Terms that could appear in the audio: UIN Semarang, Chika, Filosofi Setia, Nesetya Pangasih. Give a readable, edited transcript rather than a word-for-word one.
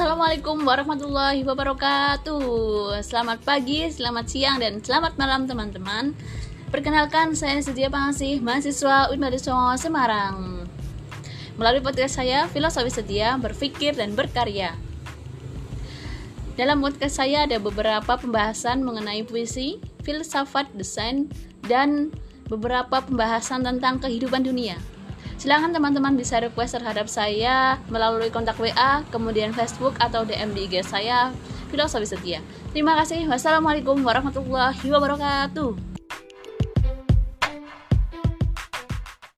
Assalamualaikum warahmatullahi wabarakatuh. Selamat pagi, selamat siang, dan selamat malam teman-teman. Perkenalkan, saya Nesetya Pangasih, mahasiswa UIN Semarang. Melalui podcast saya, Filosofi Setia, berpikir dan berkarya. Dalam podcast saya ada beberapa pembahasan mengenai puisi, filsafat, desain, dan beberapa pembahasan tentang kehidupan dunia. Silahkan teman-teman bisa request terhadap saya melalui kontak WA, kemudian Facebook atau DM di IG saya, Filosofi Setia. Terima kasih. Wassalamualaikum warahmatullahi wabarakatuh.